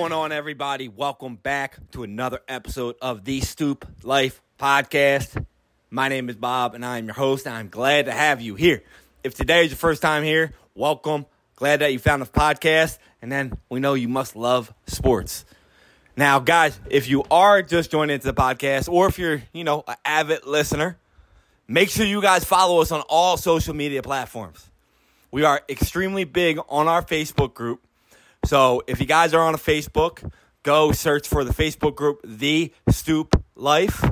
going on, everybody? Welcome back to another episode of the Stoop Life Podcast. My name is Bob, and I am your host, and I'm glad to have you here. If today is your first time here, welcome. Glad that you found the podcast, and then we know you must love sports. Now, guys, if you are just joining into the podcast, or if you're, an avid listener, make sure you guys follow us on all social media platforms. We are extremely big on our Facebook group. So if you guys are on a Facebook, go search for the Facebook group, The Stoop Life,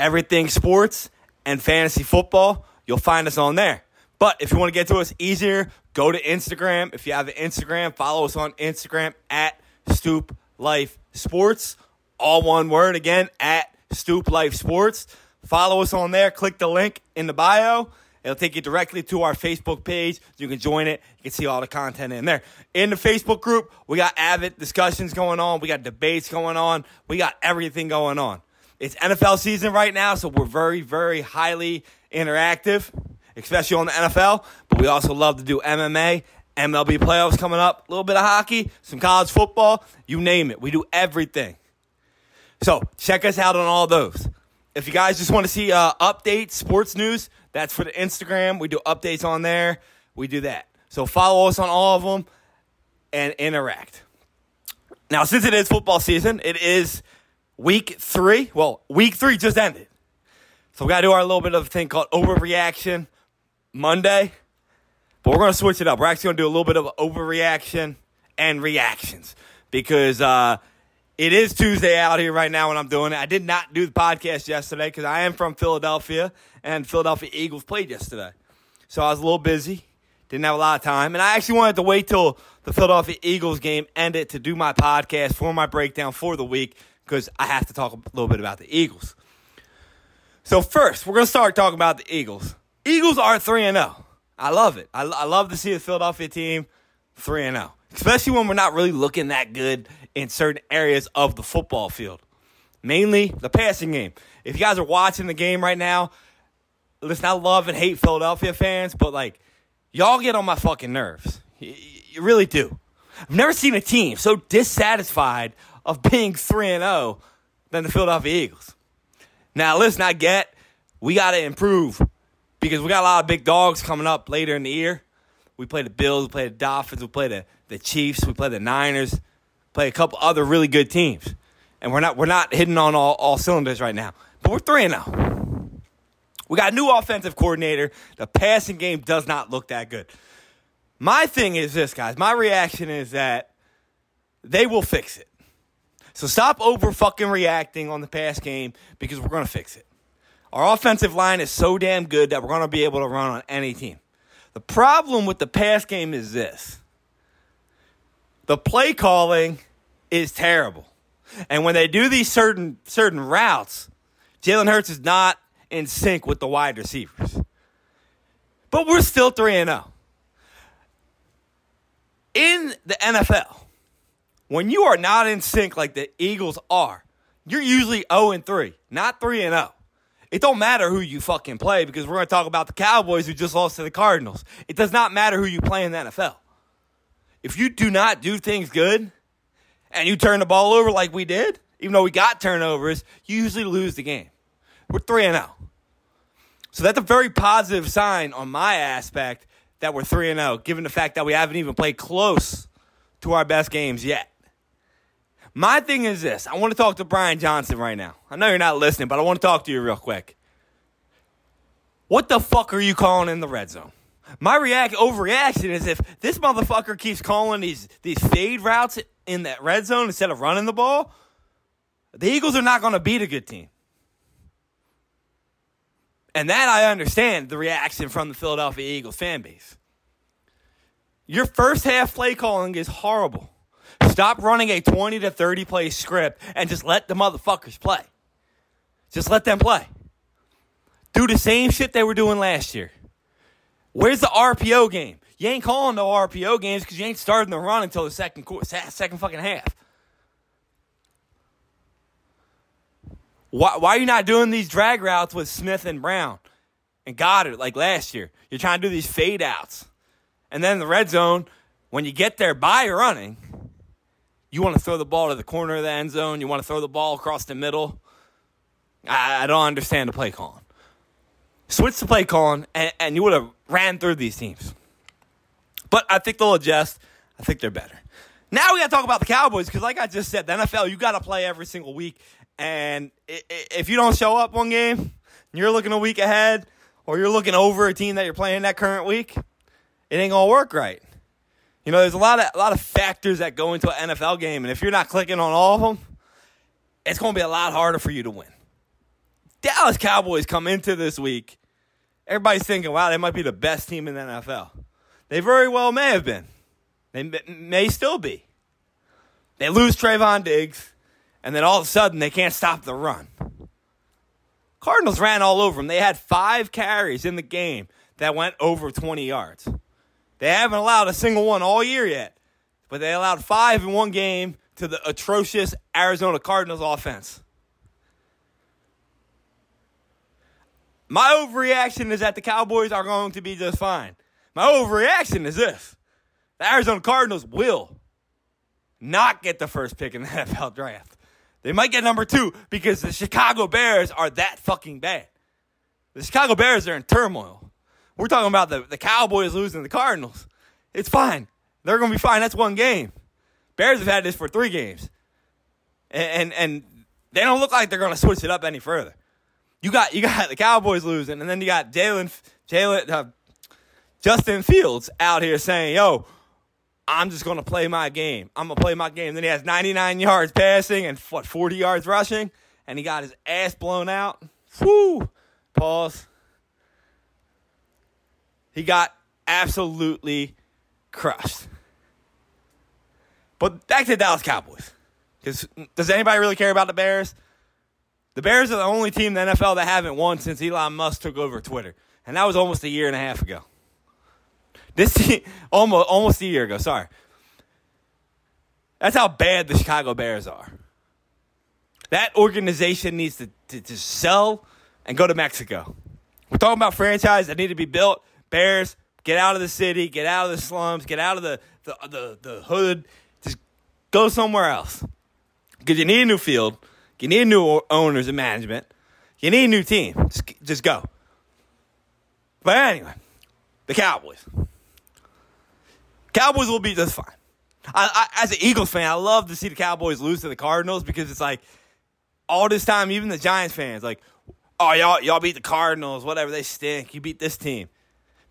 everything sports and fantasy football. You'll find us on there. But if you want to get to us easier, go to Instagram. If you have an Instagram, follow us on Instagram at Stoop Life Sports. All one word again, at Stoop Life Sports. Follow us on there. Click the link in the bio. It'll take you directly to our Facebook page. You can join it. You can see all the content in there. In the Facebook group, we got avid discussions going on. We got debates going on. We got everything going on. It's NFL season right now, so we're very, very highly interactive, especially on the NFL. But we also love to do MMA, MLB playoffs coming up, a little bit of hockey, some college football, you name it. We do everything. So check us out on all those. If you guys just want to see updates, sports news, that's for the Instagram. We do updates on there. We do that. So follow us on all of them and interact. Now, since it is football season, it is week three. Well, week three just ended. So we got to do our little bit of a thing called Overreaction Monday. But we're going to switch it up. We're actually going to do a little bit of overreaction and reactions because it is Tuesday out here right now when I'm doing it. I did not do the podcast yesterday because I am from Philadelphia, and Philadelphia Eagles played yesterday. So I was a little busy, didn't have a lot of time, and I actually wanted to wait till the Philadelphia Eagles game ended to do my podcast for my breakdown for the week because I have to talk a little bit about the Eagles. So first, we're going to start talking about the Eagles. Eagles are 3-0. I love it. I love to see the Philadelphia team 3-0. Especially when we're not really looking that good in certain areas of the football field. Mainly the passing game. If you guys are watching the game right now, listen, I love and hate Philadelphia fans, but, y'all get on my fucking nerves. You really do. I've never seen a team so dissatisfied of being 3-0 than the Philadelphia Eagles. Now, listen, I get we got to improve because we got a lot of big dogs coming up later in the year. We play the Bills, we play the Dolphins, we play the Chiefs, we play the Niners, play a couple other really good teams. And we're not hitting on all cylinders right now. But we're 3-0. We got a new offensive coordinator. The passing game does not look that good. My thing is this, guys. My reaction is that they will fix it. So stop over-fucking-reacting on the pass game because we're going to fix it. Our offensive line is so damn good that we're going to be able to run on any team. The problem with the pass game is this. The play calling is terrible. And when they do these certain routes, Jalen Hurts is not in sync with the wide receivers. But we're still 3-0. In the NFL, when you are not in sync like the Eagles are, you're usually 0-3, not 3-0. It don't matter who you fucking play because we're going to talk about the Cowboys who just lost to the Cardinals. It does not matter who you play in the NFL. If you do not do things good and you turn the ball over like we did, even though we got turnovers, you usually lose the game. We're 3-0. So that's a very positive sign on my aspect that we're 3-0, given the fact that we haven't even played close to our best games yet. My thing is this. I want to talk to Brian Johnson right now. I know you're not listening, but I want to talk to you real quick. What the fuck are you calling in the red zone? My overreaction is if this motherfucker keeps calling these fade routes in that red zone instead of running the ball, the Eagles are not going to beat a good team. And that I understand the reaction from the Philadelphia Eagles fan base. Your first half play calling is horrible. Stop running a 20 to 30 play script and just let the motherfuckers play. Just let them play. Do the same shit they were doing last year. Where's the RPO game? You ain't calling no RPO games because you ain't starting the run until the second fucking half. Why are you not doing these drag routes with Smith and Brown and Goddard like last year? You're trying to do these fade outs. And then in the red zone, when you get there by running, You want to throw the ball to the corner of the end zone. You want to throw the ball across the middle. I don't understand the play calling. Switch the play calling, and you would have ran through these teams. But I think they'll adjust. I think they're better. Now we got to talk about the Cowboys because, like I just said, the NFL, you got to play every single week. And if you don't show up one game and you're looking a week ahead or you're looking over a team that you're playing that current week, it ain't going to work right. You know, there's a lot of factors that go into an NFL game. And if you're not clicking on all of them, it's going to be a lot harder for you to win. Dallas Cowboys come into this week. Everybody's thinking, wow, they might be the best team in the NFL. They very well may have been. They may still be. They lose Trayvon Diggs, and then all of a sudden they can't stop the run. Cardinals ran all over them. They had 5 carries in the game that went over 20 yards. They haven't allowed a single one all year yet, but they allowed 5 in one game to the atrocious Arizona Cardinals offense. My overreaction is that the Cowboys are going to be just fine. My overreaction is this. The Arizona Cardinals will not get the first pick in the NFL draft. They might get number 2 because the Chicago Bears are that fucking bad. The Chicago Bears are in turmoil. We're talking about the Cowboys losing the Cardinals. It's fine. They're going to be fine. That's one game. Bears have had this for 3 games. And they don't look like they're going to switch it up any further. You got the Cowboys losing, and then you got Justin Fields out here saying, yo, I'm just going to play my game. I'm going to play my game. Then he has 99 yards passing and, 40 yards rushing, and he got his ass blown out. Woo! Pause. He got absolutely crushed. But back to the Dallas Cowboys. Does anybody really care about the Bears? The Bears are the only team in the NFL that haven't won since Elon Musk took over Twitter. And that was almost a year and a half ago. This team, almost a year ago, sorry. That's how bad the Chicago Bears are. That organization needs to sell and go to Mexico. We're talking about franchises that need to be built. Bears, get out of the city, get out of the slums, get out of the hood. Just go somewhere else. Because you need a new field. You need new owners and management. You need a new team. Just go. But anyway, the Cowboys. Cowboys will be just fine. I as an Eagles fan, I love to see the Cowboys lose to the Cardinals because it's like all this time, even the Giants fans, like, oh, y'all beat the Cardinals, whatever, they stink. You beat this team.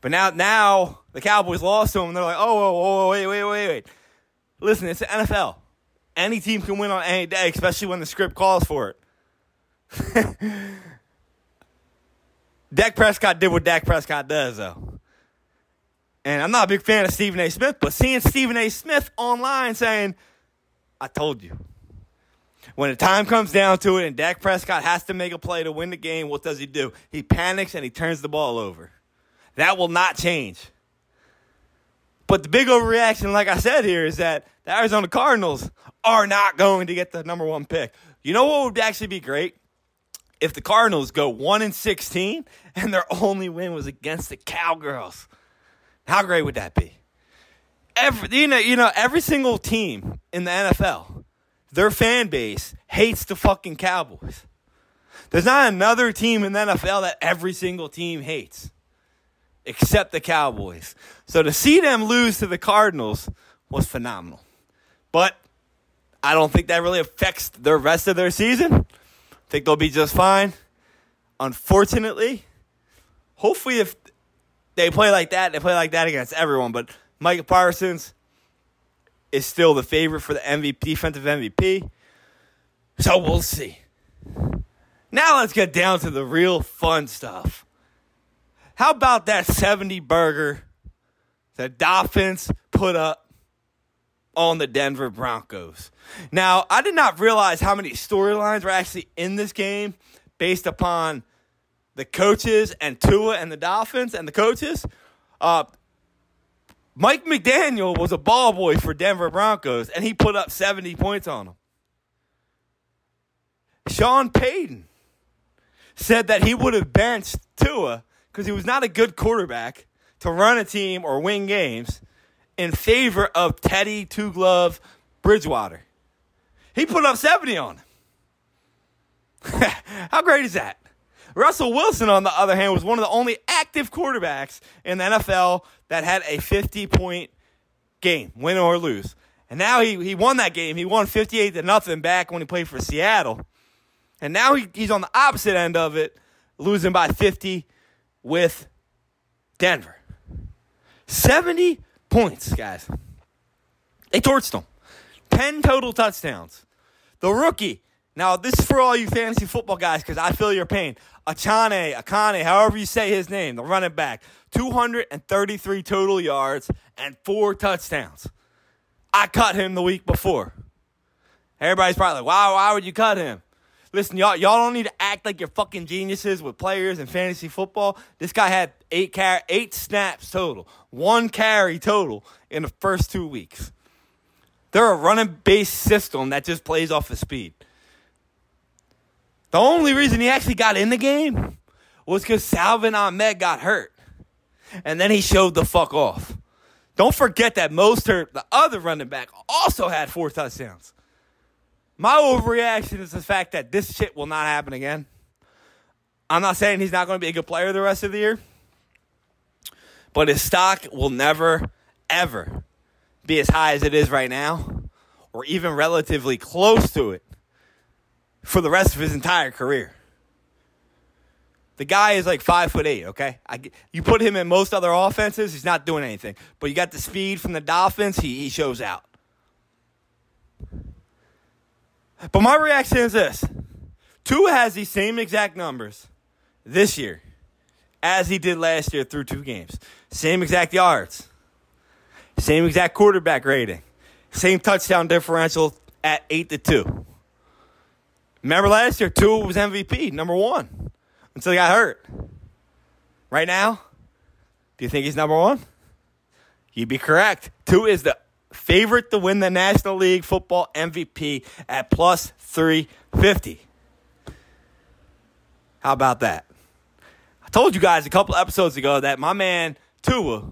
But now the Cowboys lost to them, and they're like, oh, wait. Listen, it's the NFL. Any team can win on any day, especially when the script calls for it. Dak Prescott did what Dak Prescott does, though. And I'm not a big fan of Stephen A. Smith, but seeing Stephen A. Smith online saying, I told you. When the time comes down to it and Dak Prescott has to make a play to win the game, what does he do? He panics and he turns the ball over. That will not change. But the big overreaction, like I said here, is that the Arizona Cardinals are not going to get the number 1 pick. You know what would actually be great? If the Cardinals go 1-16 and their only win was against the Cowgirls. How great would that be? Every single team in the NFL, their fan base hates the fucking Cowboys. There's not another team in the NFL that every single team hates. Except the Cowboys. So to see them lose to the Cardinals was phenomenal. But I don't think that really affects the rest of their season. I think they'll be just fine. Unfortunately, hopefully if they play like that against everyone. But Micah Parsons is still the favorite for the MVP, defensive MVP. So we'll see. Now let's get down to the real fun stuff. How about that 70 burger that Dolphins put up on the Denver Broncos? Now, I did not realize how many storylines were actually in this game based upon the coaches and Tua and the Dolphins and the coaches. Mike McDaniel was a ball boy for Denver Broncos, and he put up 70 points on them. Sean Payton said that he would have benched Tua because he was not a good quarterback to run a team or win games in favor of Teddy Two Glove Bridgewater. He put up 70 on him. How great is that? Russell Wilson, on the other hand, was one of the only active quarterbacks in the NFL that had a 50-point game, win or lose. And now he won that game. He won 58-0 back when he played for Seattle. And now he's on the opposite end of it, losing by 50 with Denver. 70 points, guys. They torched them. 10 total touchdowns. The rookie. Now, this is for all you fantasy football guys because I feel your pain. Achane, however you say his name, the running back. 233 total yards and 4 touchdowns. I cut him the week before. Everybody's probably like, wow, why would you cut him? Listen, y'all don't need to act like you're fucking geniuses with players in fantasy football. This guy had 8 snaps total, 1 carry total in the first 2 weeks. They're a running-based system that just plays off of speed. The only reason he actually got in the game was because Salvin Ahmed got hurt. And then he showed the fuck off. Don't forget that Mostert, the other running back, also had 4 touchdowns. My overreaction is the fact that this shit will not happen again. I'm not saying he's not going to be a good player the rest of the year. But his stock will never, ever be as high as it is right now. Or even relatively close to it for the rest of his entire career. The guy is like 5'8", okay? You put him in most other offenses, he's not doing anything. But you got the speed from the Dolphins, he shows out. But my reaction is this. Tua has these same exact numbers this year as he did last year through 2 games. Same exact yards. Same exact quarterback rating. Same touchdown differential at 8-2. Remember last year, Tua was MVP, #1, until he got hurt. Right now, do you think he's #1? You'd be correct. Tua is the favorite to win the National League Football MVP at plus 350. How about that? I told you guys a couple episodes ago that my man Tua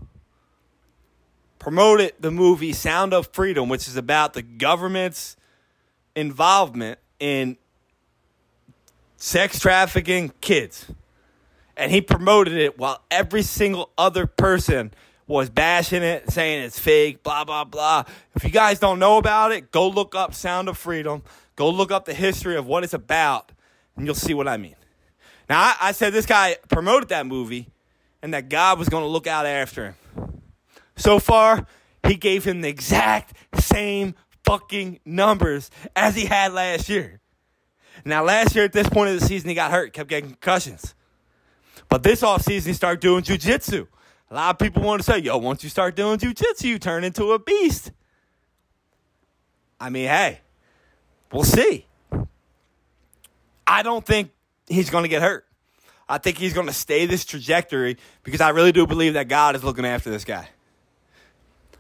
promoted the movie Sound of Freedom, which is about the government's involvement in sex trafficking kids. And he promoted it while every single other person was bashing it, saying it's fake, blah, blah, blah. If you guys don't know about it, go look up Sound of Freedom. Go look up the history of what it's about, and you'll see what I mean. Now, I said this guy promoted that movie and that God was going to look out after him. So far, he gave him the exact same fucking numbers as he had last year. Now, last year at this point of the season, he got hurt, kept getting concussions. But this offseason, he started doing jiu-jitsu. A lot of people want to say, yo, once you start doing jiu-jitsu, you turn into a beast. I mean, hey, we'll see. I don't think he's going to get hurt. I think he's going to stay this trajectory because I really do believe that God is looking after this guy.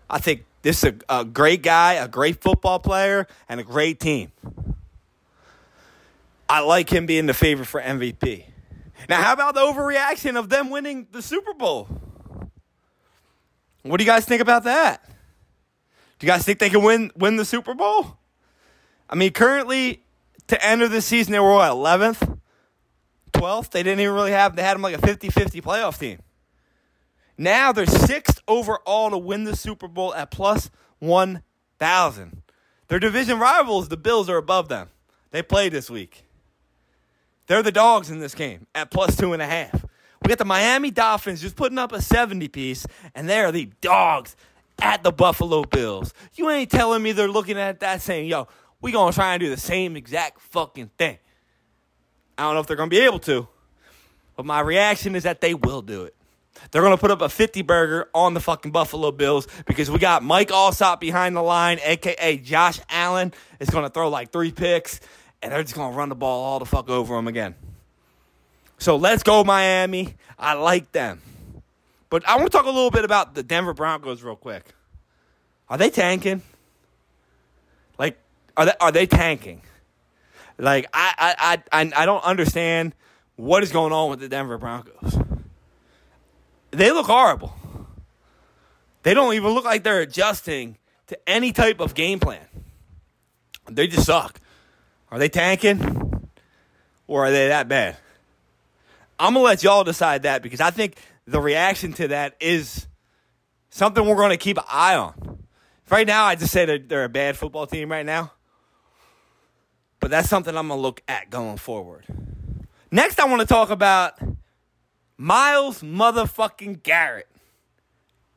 I think this is a great guy, a great football player, and a great team. I like him being the favorite for MVP. Now, how about the overreaction of them winning the Super Bowl? What do you guys think about that? Do you guys think they can win the Super Bowl? I mean, currently, to end of the season, they were, 11th? 12th? They didn't even really have – they had them like a 50-50 playoff team. Now they're 6th overall to win the Super Bowl at plus 1,000. Their division rivals, the Bills, are above them. They play this week. They're the dogs in this game at plus 2.5. We got the Miami Dolphins just putting up a 70-piece, and they are the dogs at the Buffalo Bills. You ain't telling me they're looking at that saying, yo, we going to try and do the same exact fucking thing. I don't know if they're going to be able to, but my reaction is that they will do it. They're going to put up a 50-burger on the fucking Buffalo Bills because we got Mike Alsop behind the line, a.k.a. Josh Allen, is going to throw like 3 picks, and they're just going to run the ball all the fuck over him again. So let's go, Miami. I like them. But I want to talk a little bit about the Denver Broncos real quick. Are they tanking? Like, are they tanking? Like, I don't understand what is going on with the Denver Broncos. They look horrible. They don't even look like they're adjusting to any type of game plan. They just suck. Are they tanking? Or are they that bad? I'm going to let y'all decide that because I think the reaction to that is something we're going to keep an eye on. Right now, I just say that they're a bad football team right now. But that's something I'm going to look at going forward. Next, I want to talk about Miles motherfucking Garrett.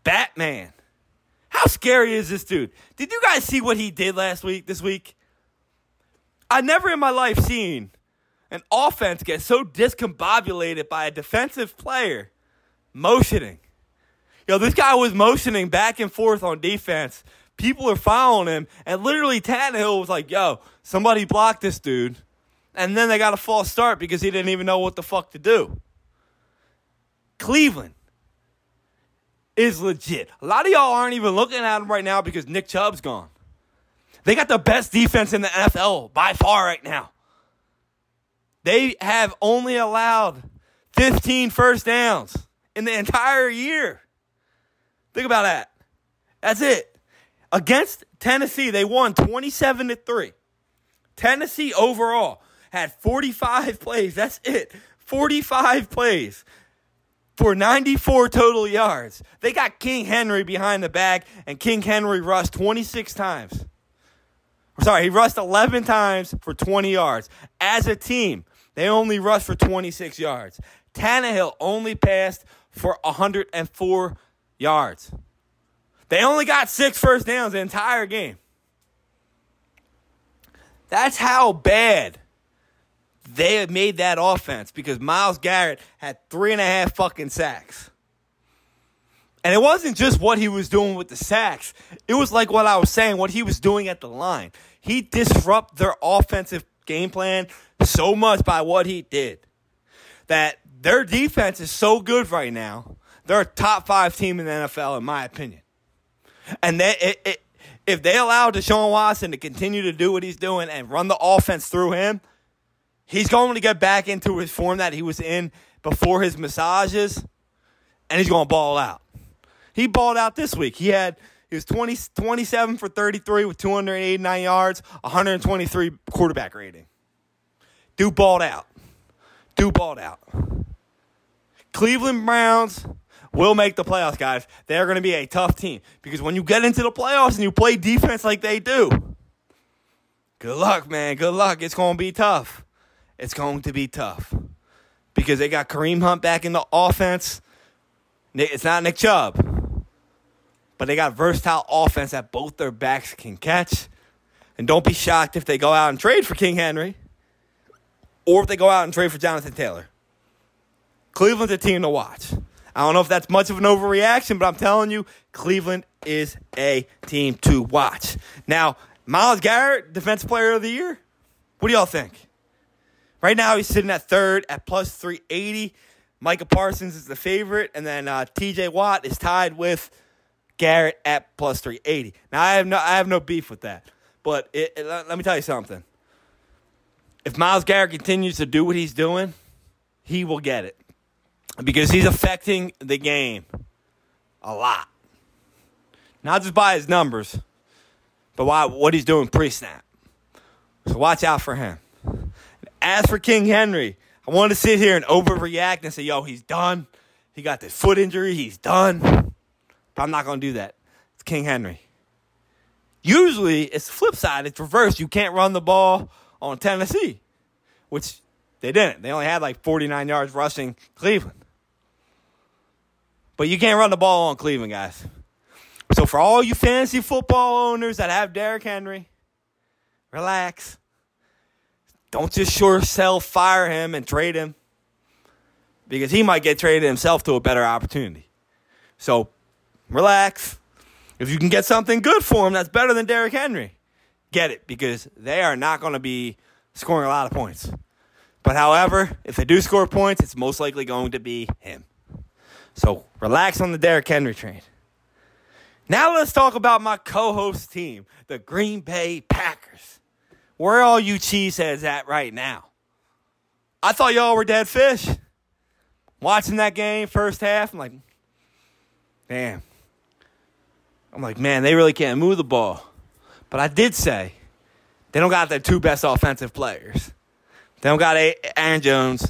Batman. How scary is this dude? Did you guys see what he did last week, this week? I never in my life seen an offense get so discombobulated by a defensive player motioning. Yo, this guy was motioning back and forth on defense. People are following him. And literally Tannehill was like, yo, somebody block this dude. And then they got a false start because he didn't even know what the fuck to do. Cleveland is legit. A lot of y'all aren't even looking at him right now because Nick Chubb's gone. They got the best defense in the NFL by far right now. They have only allowed 15 first downs in the entire year. Think about that. That's it. Against Tennessee, they won 27-3. Tennessee overall had 45 plays. That's it. 45 plays for 94 total yards. They got King Henry behind the back, and King Henry rushed 26 times. Sorry, he rushed 11 times for 20 yards. As a team, they only rushed for 26 yards. Tannehill only passed for 104 yards. They only got 6 first downs the entire game. That's how bad they have made that offense because Miles Garrett had 3.5 fucking sacks. And it wasn't just what he was doing with the sacks. It was like what I was saying, what he was doing at the line. He disrupted their offensive game plan so much by what he did that their defense is so good right now. They're a top 5 team in the NFL, in my opinion. And if they allow Deshaun Watson to continue to do what he's doing and run the offense through him, he's going to get back into his form that he was in before his massages, and he's going to ball out. He balled out this week. He was 27 for 33 with 289 yards, 123 quarterback rating. Dude balled out. Cleveland Browns will make the playoffs, guys. They're going to be a tough team because when you get into the playoffs and you play defense like they do, good luck, man. Good luck. It's going to be tough. It's going to be tough because they got Kareem Hunt back in the offense. It's not Nick Chubb, but they got versatile offense that both their backs can catch. And don't be shocked if they go out and trade for King Henry or if they go out and trade for Jonathan Taylor. Cleveland's a team to watch. I don't know if that's much of an overreaction, but I'm telling you, Cleveland is a team to watch. Now, Myles Garrett, Defensive Player of the Year, what do y'all think? Right now, he's sitting at third at plus 380. Micah Parsons is the favorite, and then TJ Watt is tied with Garrett at plus 380. Now, I have no beef with that, but let me tell you something. If Myles Garrett continues to do what he's doing, he will get it. Because he's affecting the game a lot. Not just by his numbers, but what he's doing pre-snap. So watch out for him. As for King Henry, I want to sit here and overreact and say, yo, he's done. He got this foot injury. He's done. But I'm not going to do that. It's King Henry. Usually, it's the flip side. It's reversed. You can't run the ball on Tennessee, which they didn't. They only had like 49 yards rushing Cleveland. But you can't run the ball on Cleveland, guys. So for all you fantasy football owners that have Derrick Henry, relax. Don't just sure sell fire him and trade him because he might get traded himself to a better opportunity. So relax. If you can get something good for him that's better than Derrick Henry, get it because they are not going to be scoring a lot of points. But however, if they do score points, it's most likely going to be him. So relax on the Derrick Henry train. Now let's talk about my co-host team, the Green Bay Packers. Where are all you cheeseheads at right now? I thought y'all were dead fish. Watching that game first half, I'm like, man, they really can't move the ball. But I did say They don't got their two best offensive players. They don't got Aaron Jones.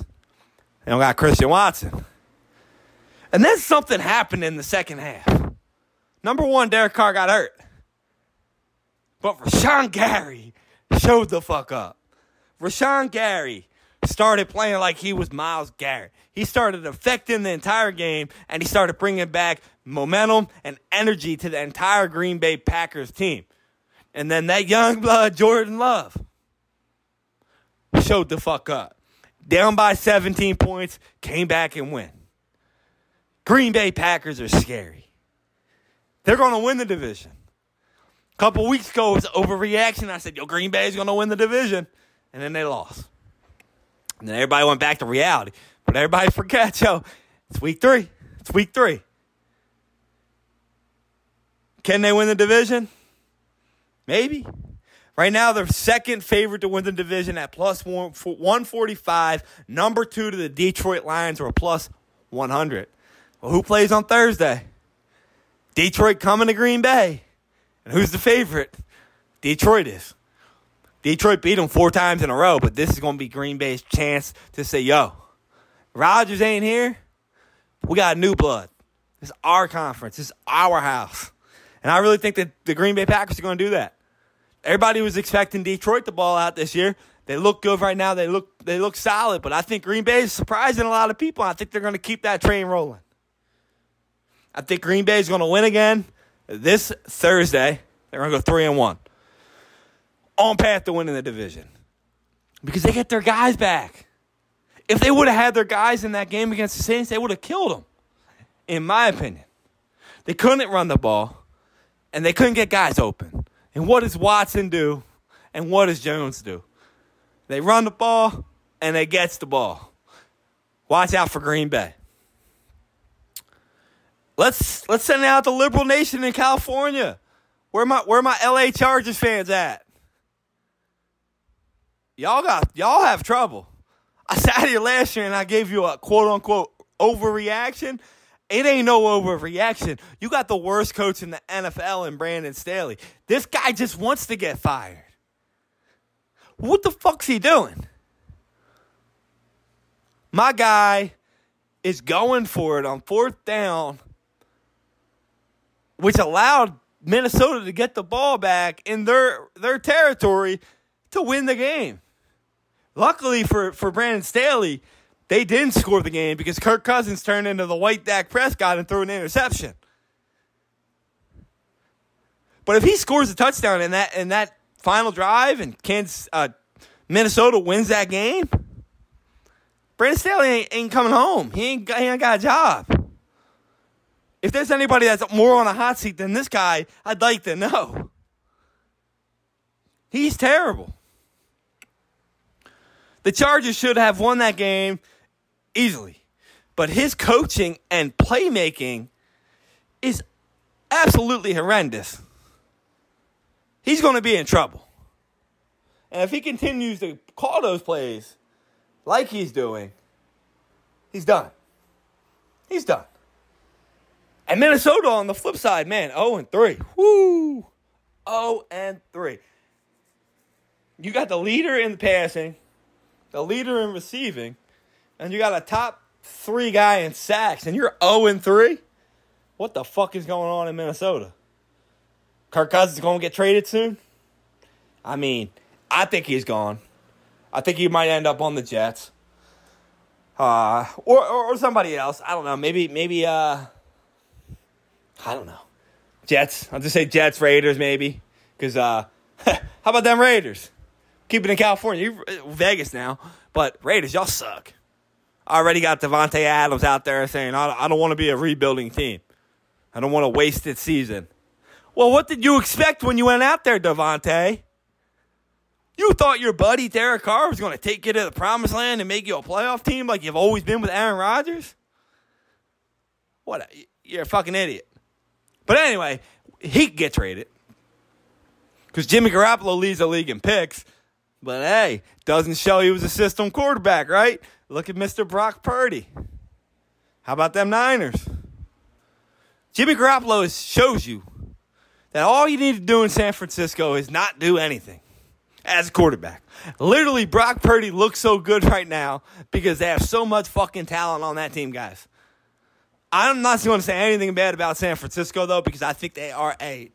They don't got Christian Watson. And then something happened in the second half. Number one, Derek Carr got hurt. But Rashawn Gary showed the fuck up. Rashawn Gary started playing like he was Miles Garrett. He started affecting the entire game, and he started bringing back momentum and energy to the entire Green Bay Packers team. And then that young blood, Jordan Love, showed the fuck up. Down by 17 points, came back and win. Green Bay Packers are scary. They're going to win the division. A couple weeks ago, it was overreaction. I said, yo, Green Bay is going to win the division. And then they lost. And then everybody went back to reality. But everybody forgot, yo, it's week three. It's week three. Can they win the division? Maybe. Right now, they're second favorite to win the division at plus 145. Number two to the Detroit Lions are a plus 100. Well, who plays on Thursday? Detroit coming to Green Bay. And who's the favorite? Detroit is. Detroit beat them 4 times in a row, but this is going to be Green Bay's chance to say, yo, Rodgers ain't here. We got new blood. This is our conference. This is our house. And I really think that the Green Bay Packers are going to do that. Everybody was expecting Detroit to ball out this year. They look good right now. They look solid, but I think Green Bay is surprising a lot of people. I think they're going to keep that train rolling. I think Green Bay is going to win again this Thursday. They're going to go 3-1. On path to winning the division. Because they get their guys back. If they would have had their guys in that game against the Saints, they would have killed them, in my opinion. They couldn't run the ball, and they couldn't get guys open. And what does Watson do, and what does Jones do? They run the ball, and they gets the ball. Watch out for Green Bay. Let's send out the Liberal Nation in California. Where my LA Chargers fans at? Y'all have trouble. I sat here last year and I gave you a quote-unquote overreaction. It ain't no overreaction. You got the worst coach in the NFL in Brandon Staley. This guy just wants to get fired. What the fuck's he doing? My guy is going for it on 4th down, which allowed Minnesota to get the ball back in their territory to win the game. Luckily for Brandon Staley, they didn't score the game because Kirk Cousins turned into the white Dak Prescott and threw an interception. But if he scores a touchdown in that final drive and Minnesota wins that game, Brandon Staley ain't coming home. He ain't got a job. If there's anybody that's more on a hot seat than this guy, I'd like to know. He's terrible. The Chargers should have won that game easily. But his coaching and playmaking is absolutely horrendous. He's going to be in trouble. And if he continues to call those plays like he's doing, he's done. He's done. And Minnesota on the flip side, man, 0-3. Woo! 0-3. You got the leader in passing, the leader in receiving, and you got a top 3 guy in sacks, and you're 0-3? What the fuck is going on in Minnesota? Kirk Cousins is going to get traded soon? I mean, I think he's gone. I think he might end up on the Jets. Or somebody else. I don't know. Maybe I don't know. Jets. I'll just say Jets, Raiders, maybe. Because, how about them Raiders? Keep it in California. You're Vegas now. But Raiders, y'all suck. I already got Davante Adams out there saying, I don't want to be a rebuilding team. I don't want a wasted season. Well, what did you expect when you went out there, Davante? You thought your buddy Derek Carr was going to take you to the promised land and make you a playoff team like you've always been with Aaron Rodgers? You're a fucking idiot. But anyway, he can get traded. Because Jimmy Garoppolo leads the league in picks. But, hey, doesn't show he was a system quarterback, right? Look at Mr. Brock Purdy. How about them Niners? Jimmy Garoppolo shows you that all you need to do in San Francisco is not do anything. as quarterback. Literally, Brock Purdy looks so good right now because they have so much fucking talent on that team, guys. I'm not going to say anything bad about San Francisco, though, because I think they are a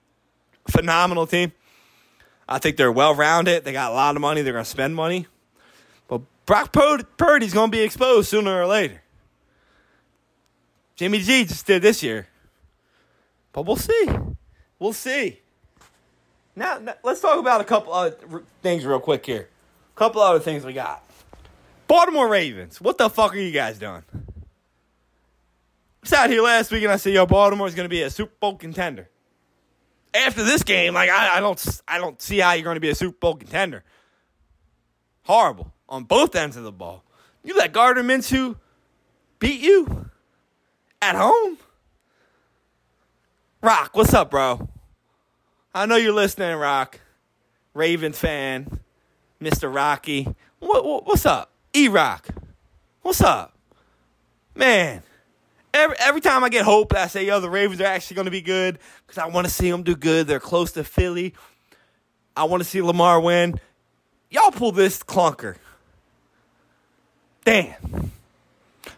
phenomenal team. I think they're well-rounded. They got a lot of money. They're going to spend money. But Brock Purdy's going to be exposed sooner or later. Jimmy G just did this year. But we'll see. We'll see. Now let's talk about a couple other things real quick here. A couple other things we got. Baltimore Ravens. What the fuck are you guys doing? I was out here last week and I said, yo, Baltimore's going to be a Super Bowl contender. After this game, like I don't see how you're going to be a Super Bowl contender. Horrible on both ends of the ball. You let Gardner Minshew beat you at home? Rock, what's up, bro? I know you're listening, Rock. Ravens fan, Mr. Rocky. What's up? E-Rock, what's up? Man, every time I get hope, I say, yo, the Ravens are actually going to be good because I want to see them do good. They're close to Philly. I want to see Lamar win. Y'all pull this clunker. Damn.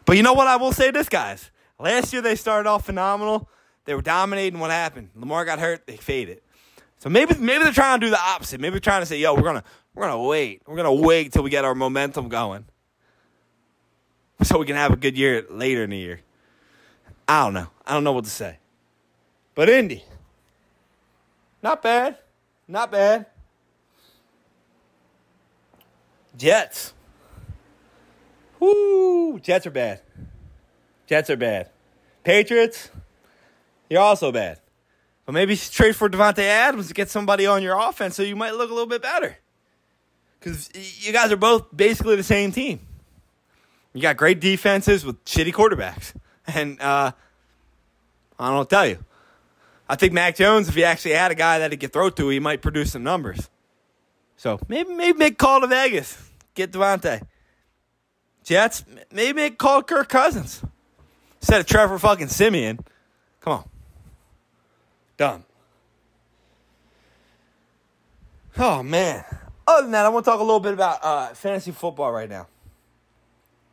But you know what? I will say this, guys. Last year they started off phenomenal. They were dominating. What happened? Lamar got hurt. They faded. So maybe they're trying to do the opposite. Maybe they're trying to say, yo, we're gonna wait. We're gonna wait till we get our momentum going. So we can have a good year later in the year. I don't know. I don't know what to say. But Indy. Not bad. Not bad. Jets. Woo! Jets are bad. Jets are bad. Patriots, you're also bad. But maybe you should trade for Davante Adams to get somebody on your offense so you might look a little bit better. Because you guys are both basically the same team. You got great defenses with shitty quarterbacks. And I don't know what to tell you. I think Mac Jones, if he actually had a guy that he could throw to, he might produce some numbers. So maybe make a call to Vegas. Get Davante. Jets, maybe make a call to Kirk Cousins. Instead of Trevor fucking Simeon. Come on. Dumb. Oh, man. Other than that, I want to talk a little bit about fantasy football right now.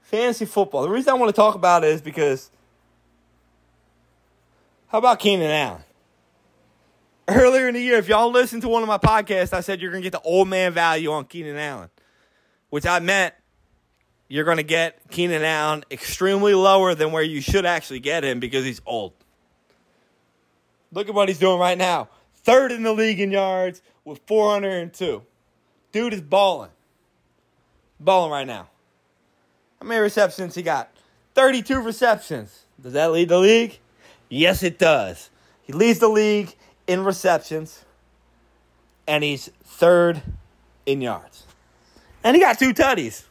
Fantasy football. The reason I want to talk about it is because how about Keenan Allen? Earlier in the year, if y'all listened to one of my podcasts, I said you're going to get the old man value on Keenan Allen, which I meant you're going to get Keenan Allen extremely lower than where you should actually get him because he's old. Look at what he's doing right now. Third in the league in yards with 402. Dude is balling. Balling right now. How many receptions he got? 32 receptions. Does that lead the league? Yes, it does. He leads the league in receptions. And he's third in yards. And he got two tutties.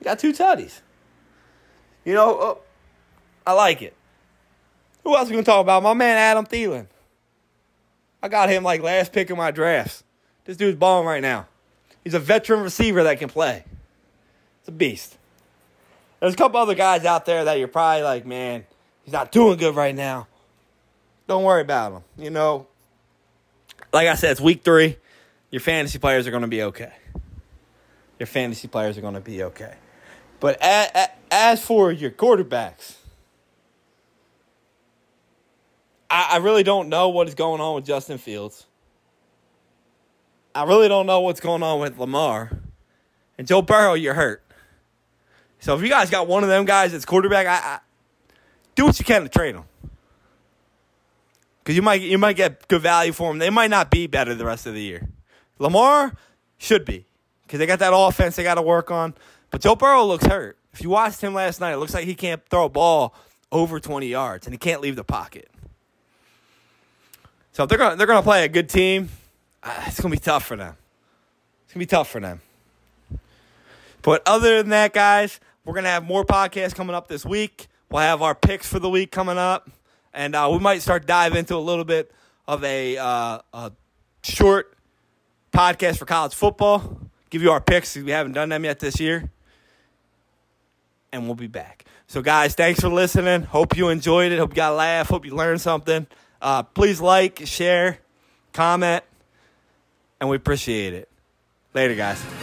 He got two tutties. You know, I like it. Who else are we going to talk about? My man Adam Thielen. I got him like last pick in my drafts. This dude's balling right now. He's a veteran receiver that can play. It's a beast. There's a couple other guys out there that you're probably like, man, he's not doing good right now. Don't worry about him. You know, like I said, it's week 3. Your fantasy players are going to be okay. Your fantasy players are going to be okay. But as for your quarterbacks, I really don't know what is going on with Justin Fields. I really don't know what's going on with Lamar. And Joe Burrow, you're hurt. So if you guys got one of them guys that's quarterback, I do what you can to trade him. Because you might get good value for him. They might not be better the rest of the year. Lamar should be. Because they got that offense they got to work on. But Joe Burrow looks hurt. If you watched him last night, it looks like he can't throw a ball over 20 yards. And he can't leave the pocket. So if they're gonna play a good team, it's gonna be tough for them. It's gonna be tough for them. But other than that, guys, we're gonna have more podcasts coming up this week. We'll have our picks for the week coming up, and we might start dive into a little bit of a short podcast for college football. Give you our picks because we haven't done them yet this year, and we'll be back. So, guys, thanks for listening. Hope you enjoyed it. Hope you got a laugh. Hope you learned something. Please like, share, comment, and we appreciate it. Later, guys.